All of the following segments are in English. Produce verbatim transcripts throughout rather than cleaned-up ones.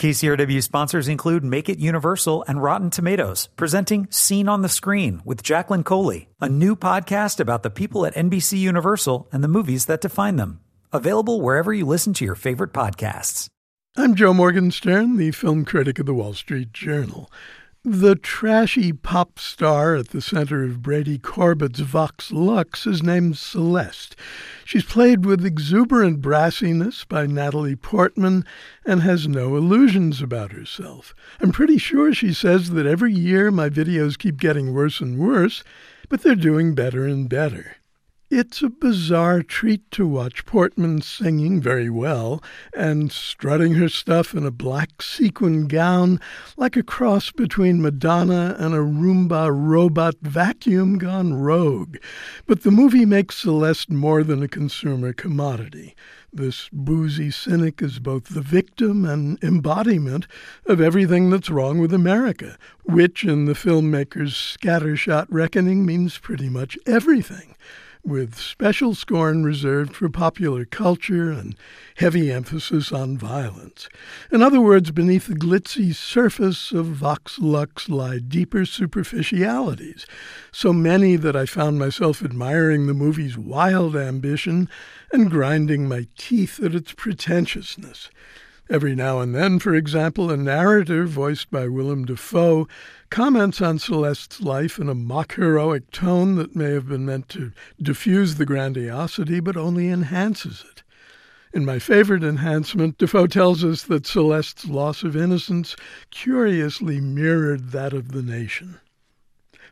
K C R W sponsors include Make It Universal and Rotten Tomatoes, presenting Scene on the Screen with Jacqueline Coley, a new podcast about the people at N B C Universal and the movies that define them. Available wherever you listen to your favorite podcasts. I'm Joe Morgenstern, the film critic of The Wall Street Journal. The trashy pop star at the center of Brady Corbet's Vox Lux is named Celeste. She's played with exuberant brassiness by Natalie Portman and has no illusions about herself. I'm pretty sure she says that every year my videos keep getting worse and worse, but they're doing better and better. It's a bizarre treat to watch Portman singing very well and strutting her stuff in a black sequin gown like a cross between Madonna and a Roomba robot vacuum gone rogue. But the movie makes Celeste more than a consumer commodity. This boozy cynic is both the victim and embodiment of everything that's wrong with America, which in the filmmaker's scattershot reckoning means pretty much everything, with special scorn reserved for popular culture and heavy emphasis on violence. In other words, beneath the glitzy surface of Vox Lux lie deeper superficialities, so many that I found myself admiring the movie's wild ambition and grinding my teeth at its pretentiousness. Every now and then, for example, a narrator voiced by Willem Dafoe comments on Celeste's life in a mock-heroic tone that may have been meant to diffuse the grandiosity, but only enhances it. In my favorite enhancement, Dafoe tells us that Celeste's loss of innocence curiously mirrored that of the nation.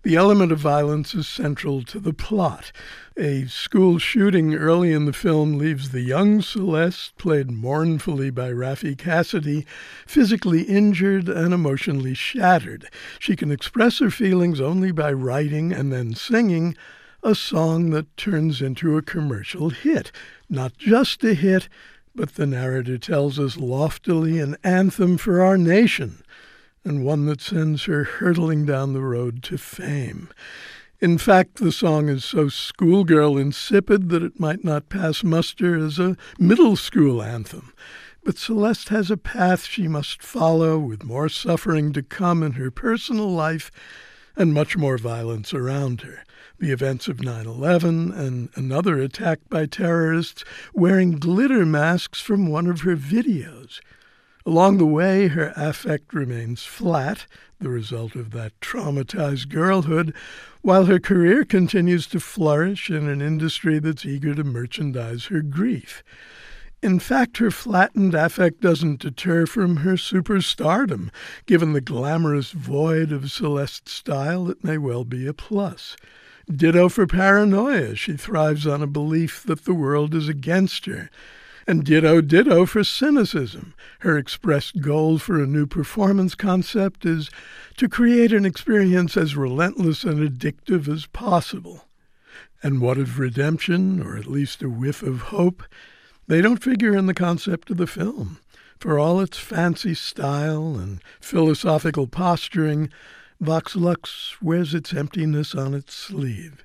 The element of violence is central to the plot. A school shooting early in the film leaves the young Celeste, played mournfully by Raffey Cassidy, physically injured and emotionally shattered. She can express her feelings only by writing and then singing a song that turns into a commercial hit. Not just a hit, but the narrator tells us loftily an anthem for our nation, and one that sends her hurtling down the road to fame. In fact, the song is so schoolgirl insipid that it might not pass muster as a middle school anthem. But Celeste has a path she must follow, with more suffering to come in her personal life and much more violence around her. The events of nine eleven and another attack by terrorists wearing glitter masks from one of her videos. Along the way, her affect remains flat, the result of that traumatized girlhood, while her career continues to flourish in an industry that's eager to merchandise her grief. In fact, her flattened affect doesn't deter from her superstardom. Given the glamorous void of Celeste's style, it may well be a plus. Ditto for paranoia. She thrives on a belief that the world is against her. And ditto, ditto for cynicism. Her expressed goal for a new performance concept is to create an experience as relentless and addictive as possible. And what of redemption, or at least a whiff of hope? They don't figure in the concept of the film. For all its fancy style and philosophical posturing, Vox Lux wears its emptiness on its sleeve.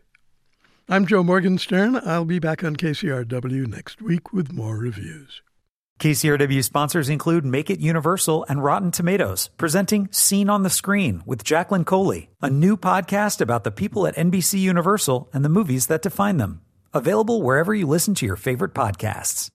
I'm Joe Morgenstern. I'll be back on K C R W next week with more reviews. K C R W sponsors include Make It Universal and Rotten Tomatoes, presenting Scene on the Screen with Jacqueline Coley, a new podcast about the people at N B C Universal and the movies that define them. Available wherever you listen to your favorite podcasts.